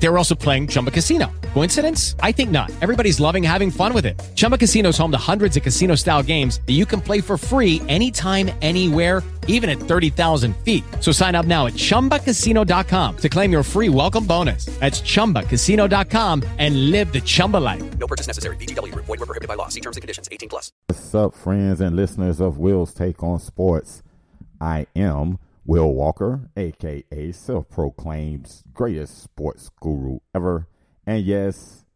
They were also playing Chumba Casino. Coincidence? I think not. Everybody's loving having fun with it. Chumba Casino's home to hundreds of casino-style games that you can play for free anytime, anywhere, even at 30,000 feet. So sign up now at ChumbaCasino.com to claim your free welcome bonus. That's ChumbaCasino.com and live the Chumba life. No purchase necessary. VGW. Void where prohibited by law. See terms and conditions. 18 plus. What's up, friends and listeners of Will's Take on Sports? I am Will Walker, a.k.a. self-proclaimed greatest sports guru ever. And yes,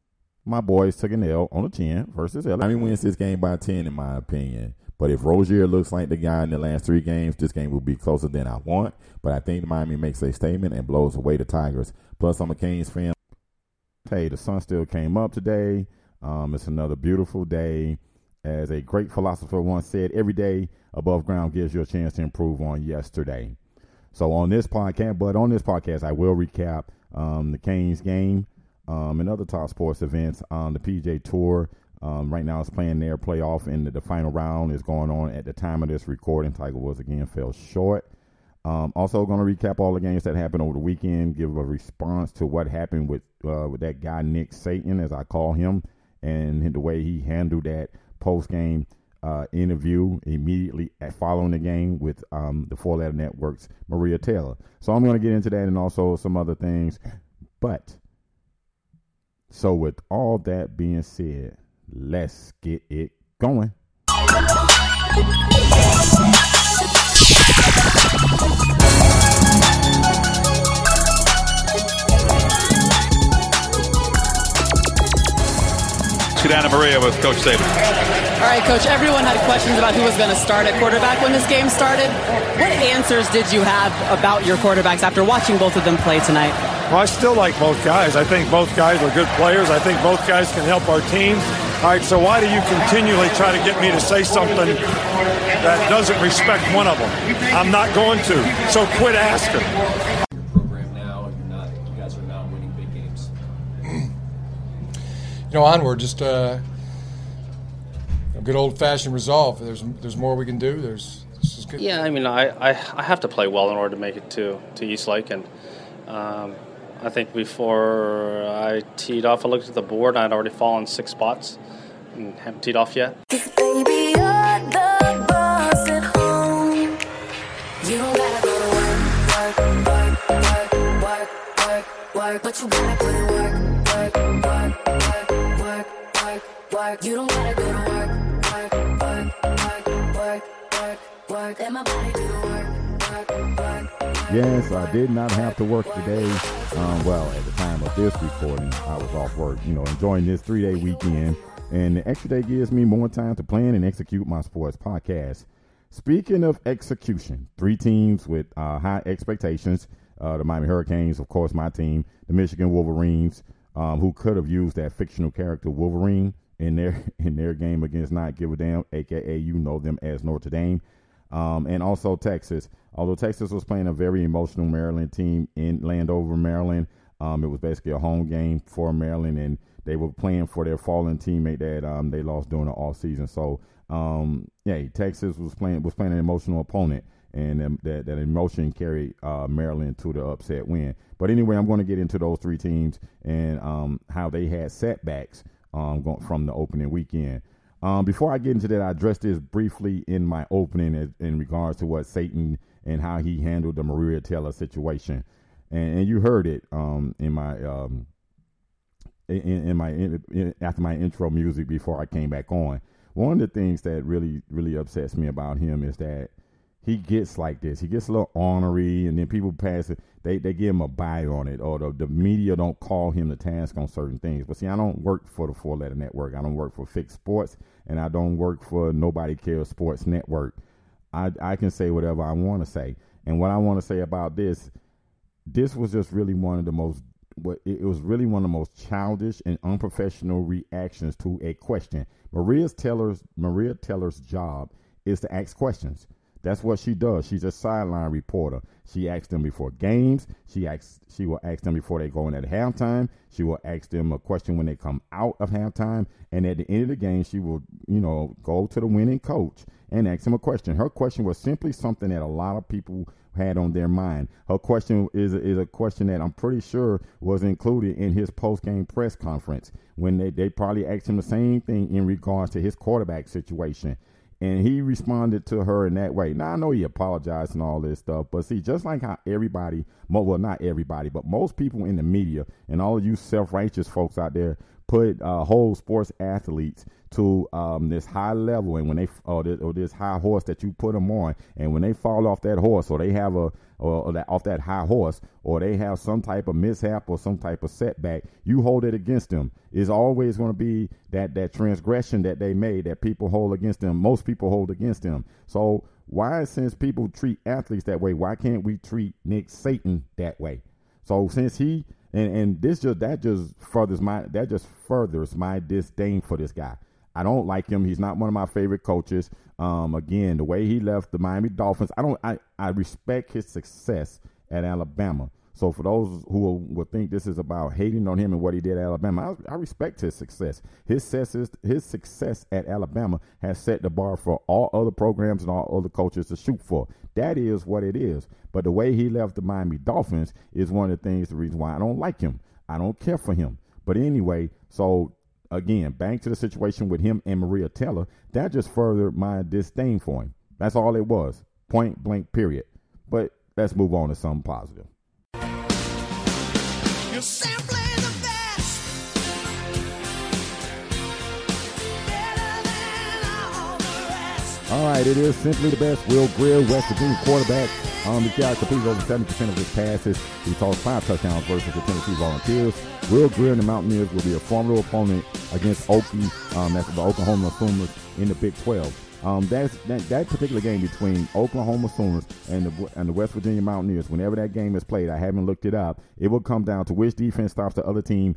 my boys took an L on the chin versus L. Miami wins this game by 10, in my opinion. But if Rosier looks like the guy in the last three games, this game will be closer than I want. But I think Miami makes a statement and blows away the Tigers. Plus, I'm a Canes fan. Hey, the sun still came up today. It's another beautiful day. As a great philosopher once said, every day above ground gives you a chance to improve on yesterday. So on this podcast, I will recap the Canes game and other top sports events on the PJ Tour. Right now, it's playing their playoff, and the final round is going on at the time of this recording. Tiger Woods again fell short. Also, going to recap all the games that happened over the weekend. Give a response to what happened with that guy Nick Saban, as I call him, and the way he handled that post-game interview immediately following the game with the Four Letter Network's Maria Taylor. So I'm going to get into that and also some other things. But so with all that being said, let's get it going. Let's get down to Maria with Coach Saban. All right, Coach, everyone had questions about who was going to start at quarterback when this game started. What answers did you have about your quarterbacks after watching both of them play tonight? Well, I still like both guys. I think both guys are good players. I think both guys can help our team. All right, so why do you continually try to get me to say something that doesn't respect one of them? I'm not going to, so quit asking. Your program now, you guys are not winning big games. You know, onward, just a good old-fashioned resolve. There's more we can do. This is good. Yeah, I mean, I have to play well in order to make it to East Lake, and I think before I teed off, I looked at the board, and I'd already fallen 6 spots and haven't teed off yet. Yes, I did not have to work today. Well, at the time of this recording, I was off work, enjoying this 3-day weekend. And the extra day gives me more time to plan and execute my sports podcast. Speaking of execution, 3 teams with high expectations. The Miami Hurricanes, of course, my team. The Michigan Wolverines, who could have used that fictional character Wolverine in their game against Not Give a Damn, a.k.a. you know them as Notre Dame. And also Texas. Although Texas was playing a very emotional Maryland team in Landover, Maryland, it was basically a home game for Maryland, and they were playing for their fallen teammate that they lost during the offseason. So, Texas was playing an emotional opponent, and that emotion carried Maryland to the upset win. But anyway, I'm going to get into those 3 teams and how they had setbacks from the opening weekend. Before I get into that, I addressed this briefly in my opening in regards to what Saban and how he handled the Maria Taylor situation, and you heard it after my intro music before I came back on. One of the things that really, really upsets me about him is that he gets like this. He gets a little ornery, and then people pass it. They give him a buy on it, or the media don't call him to task on certain things. But see, I don't work for the Four Letter Network. I don't work for Fix Sports, and I don't work for Nobody Cares Sports Network. I can say whatever I want to say. And what I want to say about this was just really one of the most childish and unprofessional reactions to a question. Maria Taylor's job is to ask questions. That's what she does. She's a sideline reporter. She asks them before games. She will ask them before they go in at halftime. She will ask them a question when they come out of halftime. And at the end of the game, she will, go to the winning coach and ask him a question. Her question was simply something that a lot of people had on their mind. Her question is a question that I'm pretty sure was included in his post-game press conference when they probably asked him the same thing in regards to his quarterback situation. And he responded to her in that way. Now, I know he apologized and all this stuff, but see, just like how everybody, well, not everybody, but most people in the media and all of you self-righteous folks out there put whole sports athletes to this high level, and when they this high horse that you put them on, and when they fall off that horse, or they have off that high horse, or they have some type of mishap or some type of setback, you hold it against them. It's always going to be that transgression that they made that people hold against them. Most people hold against them. So why, since people treat athletes that way, why can't we treat Nick Saban that way? So since he and this just that just furthers my disdain for this guy. I don't like him. He's not one of my favorite coaches. Again, the way he left the Miami Dolphins, I respect his success at Alabama. So for those who would think this is about hating on him and what he did at Alabama, I respect his success. His success at Alabama has set the bar for all other programs and all other coaches to shoot for. That is what it is. But the way he left the Miami Dolphins is one of the things, the reason why I don't like him. I don't care for him. But anyway, so again, back to the situation with him and Maria Taylor, that just furthered my disdain for him. That's all it was, point blank, period. But let's move on to something positive. You're simply the best, better than all the rest. All right, it is simply the best. Will Grier, West Virginia quarterback. This guy completed over 70% of his passes. He tossed 5 touchdowns versus the Tennessee Volunteers. Will Grier and the Mountaineers will be a formidable opponent against Okie, that's the Oklahoma Sooners in the Big 12. That particular game between Oklahoma Sooners and the West Virginia Mountaineers, whenever that game is played, I haven't looked it up, it will come down to which defense stops the other team,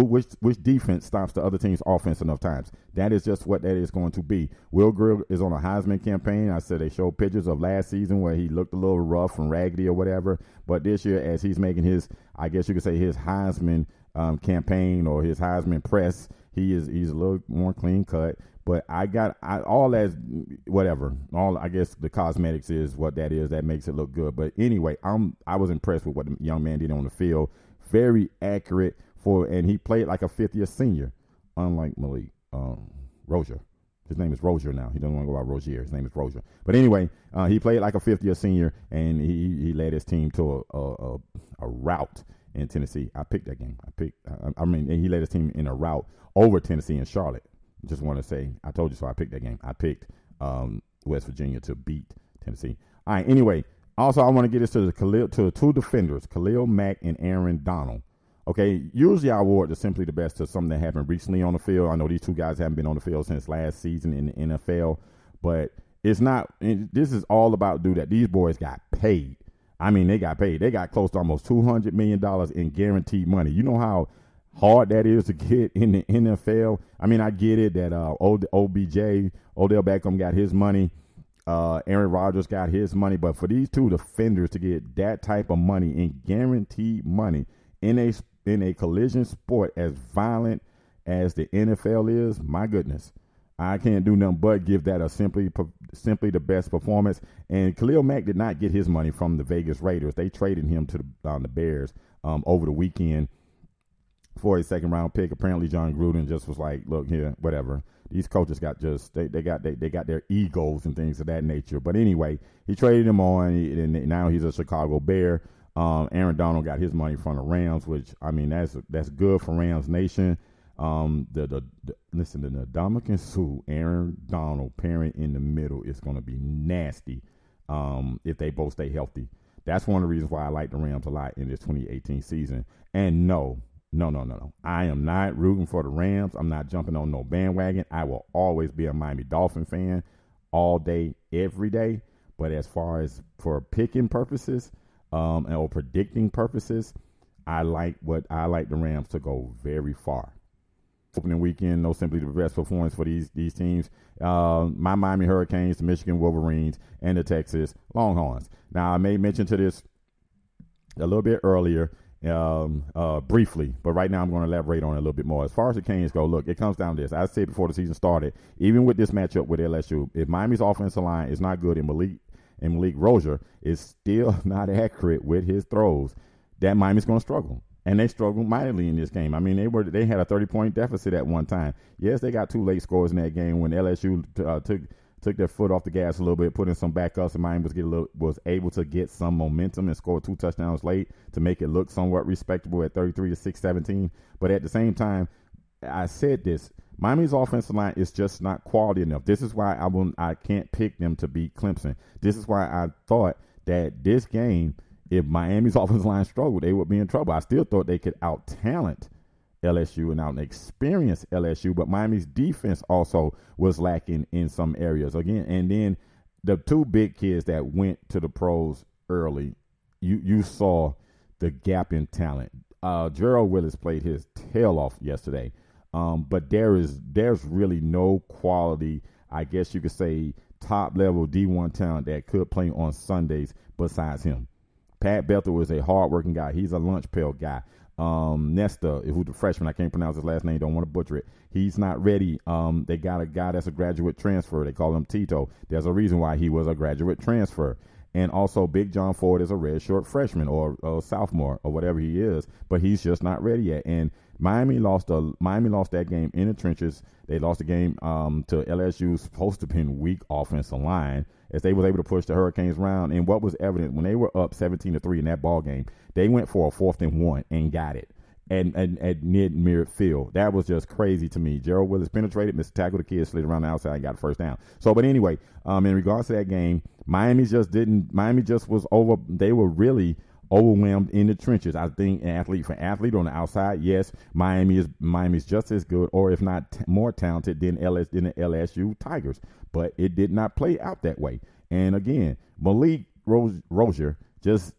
which defense stops the other team's offense enough times. That is just what that is going to be. Will Grier is on a Heisman campaign. I said they showed pictures of last season where he looked a little rough and raggedy or whatever. But this year, as he's making his, I guess you could say his Heisman campaign or his Heisman press, he's a little more clean cut. But I guess the cosmetics is what that is. That makes it look good. But anyway, I was impressed with what the young man did on the field. Very accurate and he played like a fifth-year senior, unlike Malik. Rosier. His name is Rosier now. He doesn't want to go by Rosier. His name is Rosier. But anyway, he played like a fifth-year senior, and he led his team to a rout in Tennessee. I picked that game. He led his team in a rout over Tennessee and Charlotte. Just want to say, I told you so. I picked that game. I picked West Virginia to beat Tennessee. All right. Anyway, also I want to get this to the two defenders, Khalil Mack and Aaron Donald. Okay, usually I award the simply the best to something that happened recently on the field. I know these two guys haven't been on the field since last season in the NFL, but it's not. This is all about that. These boys got paid. I mean, they got paid. They got close to almost $200 million in guaranteed money. You know how hard that is to get in the NFL? I mean, I get it that OBJ, Odell Beckham, got his money. Aaron Rodgers got his money. But for these two defenders to get that type of money in guaranteed money in a collision sport as violent as the NFL is, my goodness, I can't do nothing but give that a simply the best performance. And Khalil Mack did not get his money from the Vegas Raiders. They traded him to the Bears over the weekend for a second-round pick. Apparently, John Gruden just was like, look here, whatever. These coaches got they got their egos and things of that nature. But anyway, he traded him on, and now he's a Chicago Bear. Aaron Donald got his money from the Rams, which, I mean, that's good for Rams Nation. Listen, the Ndamukong Suh, Aaron Donald pairing in the middle is going to be nasty if they both stay healthy. That's one of the reasons why I like the Rams a lot in this 2018 season. And no, I am not rooting for the Rams. I'm not jumping on no bandwagon. I will always be a Miami Dolphin fan all day, every day. But as far as for picking purposes, or predicting purposes, I like the Rams to go very far. opening weekend, no simply the best performance for these teams. My Miami Hurricanes, the Michigan Wolverines, and the Texas Longhorns. Now, I made mention to this a little bit earlier, briefly, but right now I'm going to elaborate on it a little bit more. As far as the Canes go, look, it comes down to this. I said before the season started, even with this matchup with LSU, if Miami's offensive line is not good and Malik Rosier is still not accurate with his throws, that Miami's going to struggle. And they struggled mightily in this game. I mean, they had a 30-point deficit at one time. Yes, they got two late scores in that game when LSU took their foot off the gas a little bit, put in some backups, and Miami was able to get some momentum and score two touchdowns late to make it look somewhat respectable at 33-6-17. But at the same time, I said this, Miami's offensive line is just not quality enough. This is why I can't pick them to beat Clemson. This is why I thought that this game, if Miami's offensive line struggled, they would be in trouble. I still thought they could out-talent LSU and out-experience LSU, but Miami's defense also was lacking in some areas. Again, and then the two big kids that went to the pros early, you saw the gap in talent. Gerald Willis played his tail off yesterday. But there's really no quality, I guess you could say, top-level D1 talent that could play on Sundays besides him. Pat Bethel is a hard-working guy. He's a lunch pail guy. Nesta, who's the freshman, I can't pronounce his last name, don't want to butcher it. He's not ready. They got a guy that's a graduate transfer. They call him Tito. There's a reason why he was a graduate transfer. And also, Big John Ford is a redshirt freshman or sophomore or whatever he is, but he's just not ready yet. And Miami lost that game in the trenches. They lost the game to LSU's supposed to be weak offensive line, as they was able to push the Hurricanes around. And what was evident when they were up 17-3 in that ball game, they went for a 4th and 1 and got it. And at midfield, that was just crazy to me. Gerald Willis penetrated, missed the tackle, the kid slid around the outside and got a first down. So, but anyway, in regards to that game, They were really overwhelmed in the trenches. I think athlete for athlete on the outside, yes, Miami's just as good, or if not more talented than the LSU Tigers. But it did not play out that way. And again, Malik Rosier,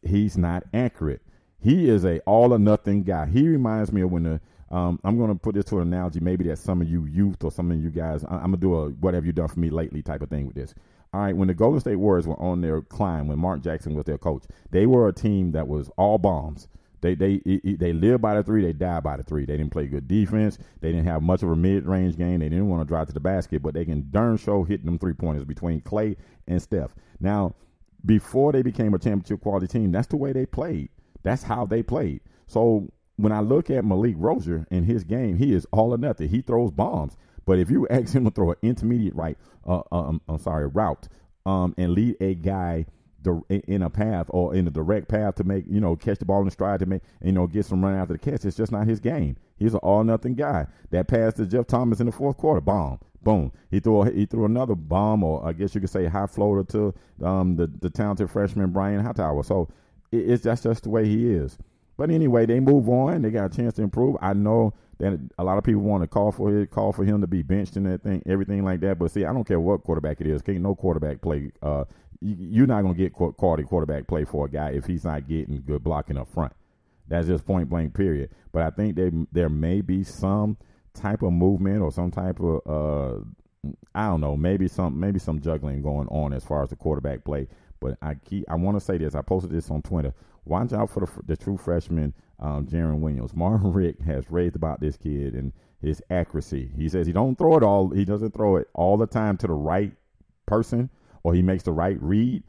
he's not accurate. He is a all or nothing guy. He reminds me of when I'm going to put this to an analogy, maybe that some of you youth or some of you guys, I'm going to do a what have you done for me lately type of thing with this. All right, when the Golden State Warriors were on their climb, when Mark Jackson was their coach, they were a team that was all bombs. They lived by the three, they died by the three. They didn't play good defense. They didn't have much of a mid-range game. They didn't want to drive to the basket, but they can darn show hitting them three-pointers between Clay and Steph. Now, before they became a championship quality team, that's the way they played. That's how they played. So when I look at Malik Rosier in his game, he is all or nothing. He throws bombs. But if you ask him to throw an intermediate route, and lead a guy in a path or in a direct path to make, catch the ball in stride to make, get some run after the catch, it's just not his game. He's an all or nothing guy. That pass to Jeff Thomas in the fourth quarter, bomb. Boom. He threw another bomb, or I guess you could say high floater to the talented freshman Brian Hightower. So that's just the way he is. But anyway, they move on. They got a chance to improve. I know that a lot of people want to call for him to be benched and that thing, everything like that. But see, I don't care what quarterback it is. Can't no quarterback play. You're not going to get quality quarterback play for a guy if he's not getting good blocking up front. That's just point blank, period. But I think there may be some type of movement or some type of I don't know, maybe some juggling going on as far as the quarterback play. But I want to say this. I posted this on Twitter. Watch out for the true freshman, Jarren Williams. Martin Rick has raved about this kid and his accuracy. He says he doesn't throw it all the time to the right person, or he makes the right read.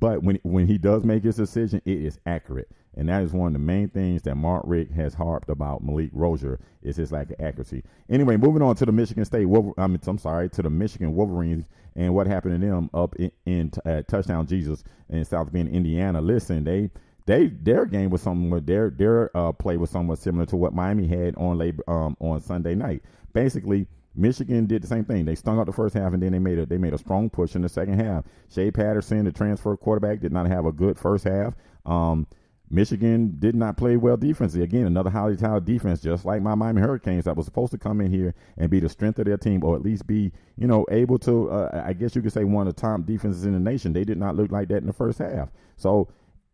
But when he does make his decision, it is accurate. And that is one of the main things that Mark Richt has harped about Malik Rosier, is his lack of accuracy. Anyway, moving on to the Michigan Wolverines and what happened to them up in Touchdown Jesus in South Bend, Indiana. Listen, their play was somewhat similar to what Miami had on Sunday night. Basically, Michigan did the same thing. They stung out the first half, and then they made a strong push in the second half. Shea Patterson, the transfer quarterback, did not have a good first half. Michigan did not play well defensively. Again, another highly talented defense, just like my Miami Hurricanes, that was supposed to come in here and be the strength of their team, or at least be, able to, I guess you could say, one of the top defenses in the nation. They did not look like that in the first half. So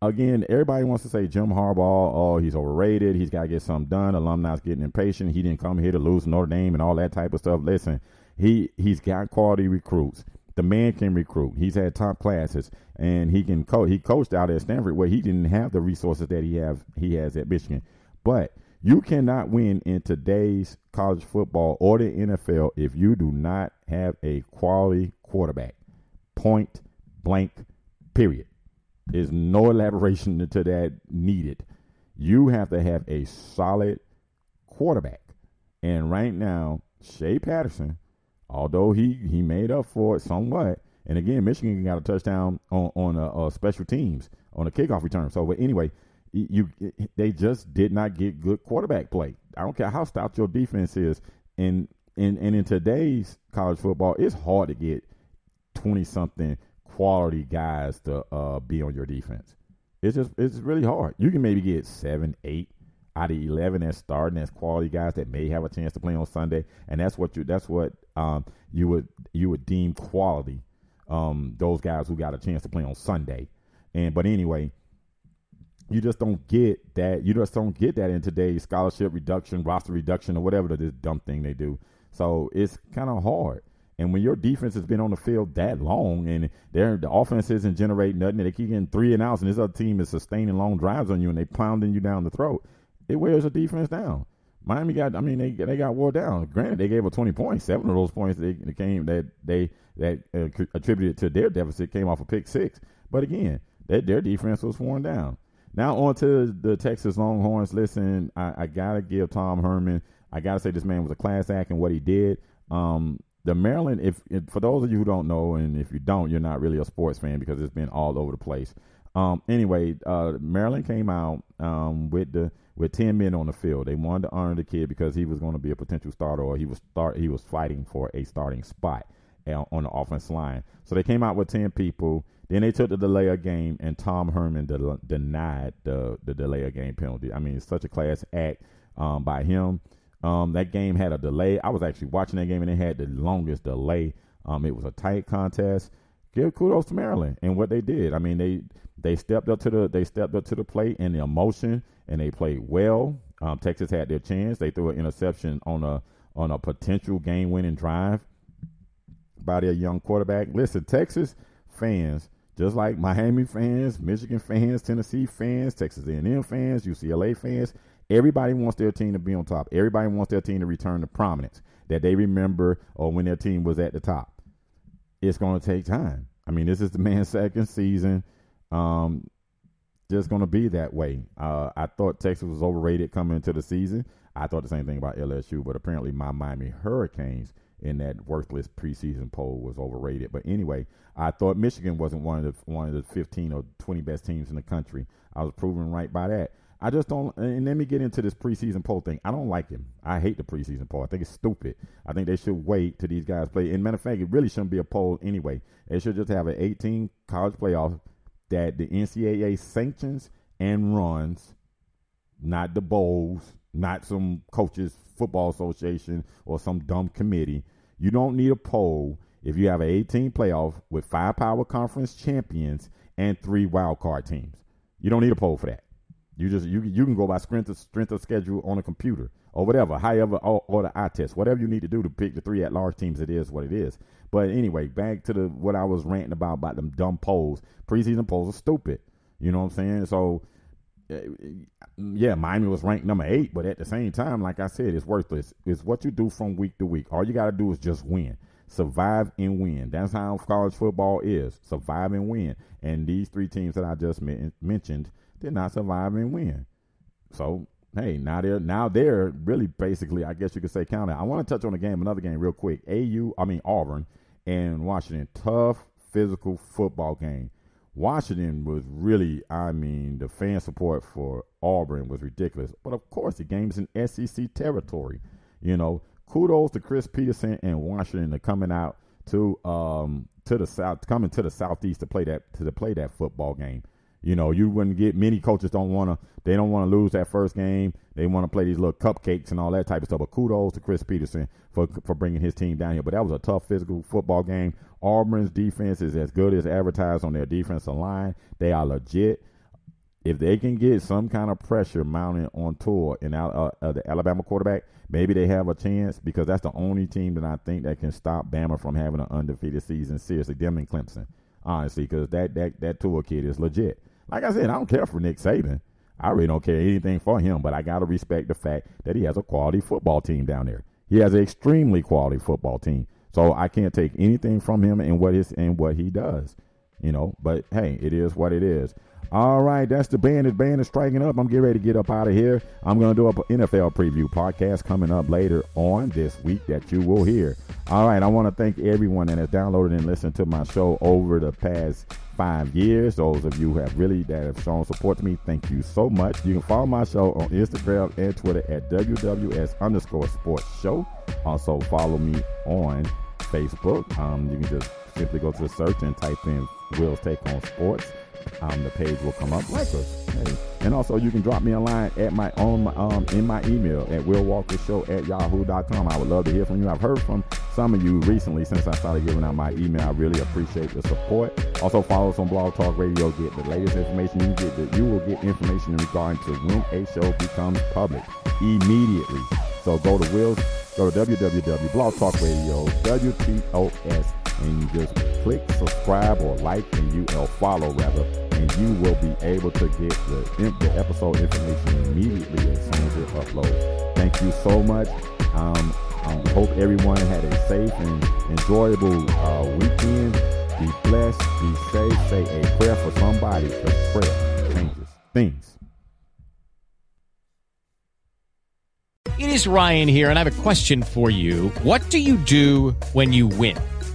Again, everybody wants to say Jim Harbaugh, oh, he's overrated, he's got to get something done, alumni's getting impatient, he didn't come here to lose Notre Dame and all that type of stuff. Listen, he's got quality recruits. The man can recruit. He's had top classes, and he can coach. He coached out at Stanford where he didn't have the resources that he has at Michigan. But you cannot win in today's college football or the NFL if you do not have a quality quarterback. Point blank, period. There's no elaboration to that needed. You have to have a solid quarterback. And right now, Shea Patterson, although he made up for it somewhat, and again, Michigan got a touchdown on special teams on a kickoff return. So, but anyway, they just did not get good quarterback play. I don't care how stout your defense is. And in today's college football, it's hard to get 20-something quality guys to be on your defense. It's really hard. You can maybe get 7, 8 out of 11 that's starting as quality guys that may have a chance to play on Sunday, and that's what you would deem quality. Those guys who got a chance to play on Sunday, but anyway, you just don't get that. You just don't get that in today's scholarship reduction, roster reduction, or whatever this dumb thing they do. So it's kind of hard. And when your defense has been on the field that long and the offense isn't generating nothing, and they keep getting 3 and outs, and this other team is sustaining long drives on you and they pounding you down the throat, it wears the defense down. Miami got wore down. Granted, they gave up 20 points. 7 of those points that attributed to their deficit came off a pick six. But again, their defense was worn down. Now on to the Texas Longhorns. Listen, I got to give Tom Herman. I got to say this man was a class act in what he did. The Maryland, if for those of you who don't know, and if you don't, you're not really a sports fan because it's been all over the place. Anyway, Maryland came out with 10 men on the field. They wanted to honor the kid because he was going to be a potential starter, or he was fighting for a starting spot on the offense line. So they came out with 10 people. Then they took the delay of game, and Tom Herman denied the delay of game penalty. I mean, it's such a class act by him. That game had a delay. I was actually watching that game, and it had the longest delay. It was a tight contest. Give kudos to Maryland and what they did. I mean, they stepped up to the plate and the emotion, and they played well. Texas had their chance. They threw an interception on a potential game winning drive by their young quarterback. Listen, Texas fans, just like Miami fans, Michigan fans, Tennessee fans, Texas A&M fans, UCLA fans. Everybody wants their team to be on top. Everybody wants their team to return to prominence that they remember or when their team was at the top. It's going to take time. I mean, this is the man's second season. Just going to be that way. I thought Texas was overrated coming into the season. I thought the same thing about LSU, but apparently my Miami Hurricanes in that worthless preseason poll was overrated. But anyway, I thought Michigan wasn't one of the 15 or 20 best teams in the country. I was proven right by that. I just don't, and let me get into this preseason poll thing. I don't like him. I hate the preseason poll. I think it's stupid. I think they should wait till these guys play. And matter of fact, it really shouldn't be a poll anyway. They should just have an 18 college playoff that the NCAA sanctions and runs, not the bowls, not some coaches, football association, or some dumb committee. You don't need a poll if you have an 18 playoff with 5 power conference champions and 3 wild card teams. You don't need a poll for that. You just you can go by strength of schedule on a computer or whatever, however, or the eye test, whatever you need to do to pick the 3 at large teams. It is what it is. But anyway, back to what I was ranting about them dumb polls. Preseason polls are stupid. You know what I'm saying? So yeah, Miami was ranked number 8, but at the same time, like I said, it's worthless. It's what you do from week to week. All you got to do is just win. Survive and win. That's how college football is. Survive and win. And these 3 teams that I just mentioned did not survive and win. So, hey, now they're really basically, I guess you could say, counting. I want to touch on another game real quick. Auburn and Washington. Tough, physical football game. Washington was really, the fan support for Auburn was ridiculous. But, of course, the game's in SEC territory. You know, kudos to Chris Peterson and Washington for coming out to the south, coming to the southeast to play that football game. You know, you wouldn't get many coaches don't want to lose that first game. They want to play these little cupcakes and all that type of stuff. But kudos to Chris Peterson for bringing his team down here. But that was a tough physical football game. Auburn's defense is as good as advertised on their defensive line. They are legit. if they can get some kind of pressure mounted on Tua and the Alabama quarterback, maybe they have a chance, because that's the only team that I think that can stop Bama from having an undefeated season. Seriously, them and Clemson, honestly, because that Tua kid is legit. Like I said, I don't care for Nick Saban. I really don't care anything for him, but I got to respect the fact that he has a quality football team down there. He has an extremely quality football team. So I can't take anything from him and what he does, you know. But, hey, it is what it is. All right, that's the band. The band is striking up. I'm getting ready to get up out of here. I'm going to do an NFL preview podcast coming up later on this week that you will hear. All right, I want to thank everyone that has downloaded and listened to my show over the past 5 years. Those of you that have shown support to me, thank you so much. You can follow my show on Instagram and Twitter at wws_sportsshow. Also, follow me on Facebook. You can just simply go to the search and type in Will's Take on Sports. The page will come up like us. Hey. And also, you can drop me a line at my own in my email at willwalkershow@yahoo.com. I would love to hear from you. I've heard from some of you recently since I started giving out my email. I really appreciate the support. Also, follow us on Blog Talk Radio. Get the latest information. You will get information regarding to when a show becomes public immediately. So go to www.blogtalkradio.wtos. And you just click subscribe or like, and you'll follow rather, and you will be able to get the episode information immediately as soon as it uploads. Thank you so much. I hope everyone had a safe and enjoyable weekend. Be blessed, be safe, say a prayer for somebody, because prayer changes things. It is Ryan here, and I have a question for you. What do you do when you win?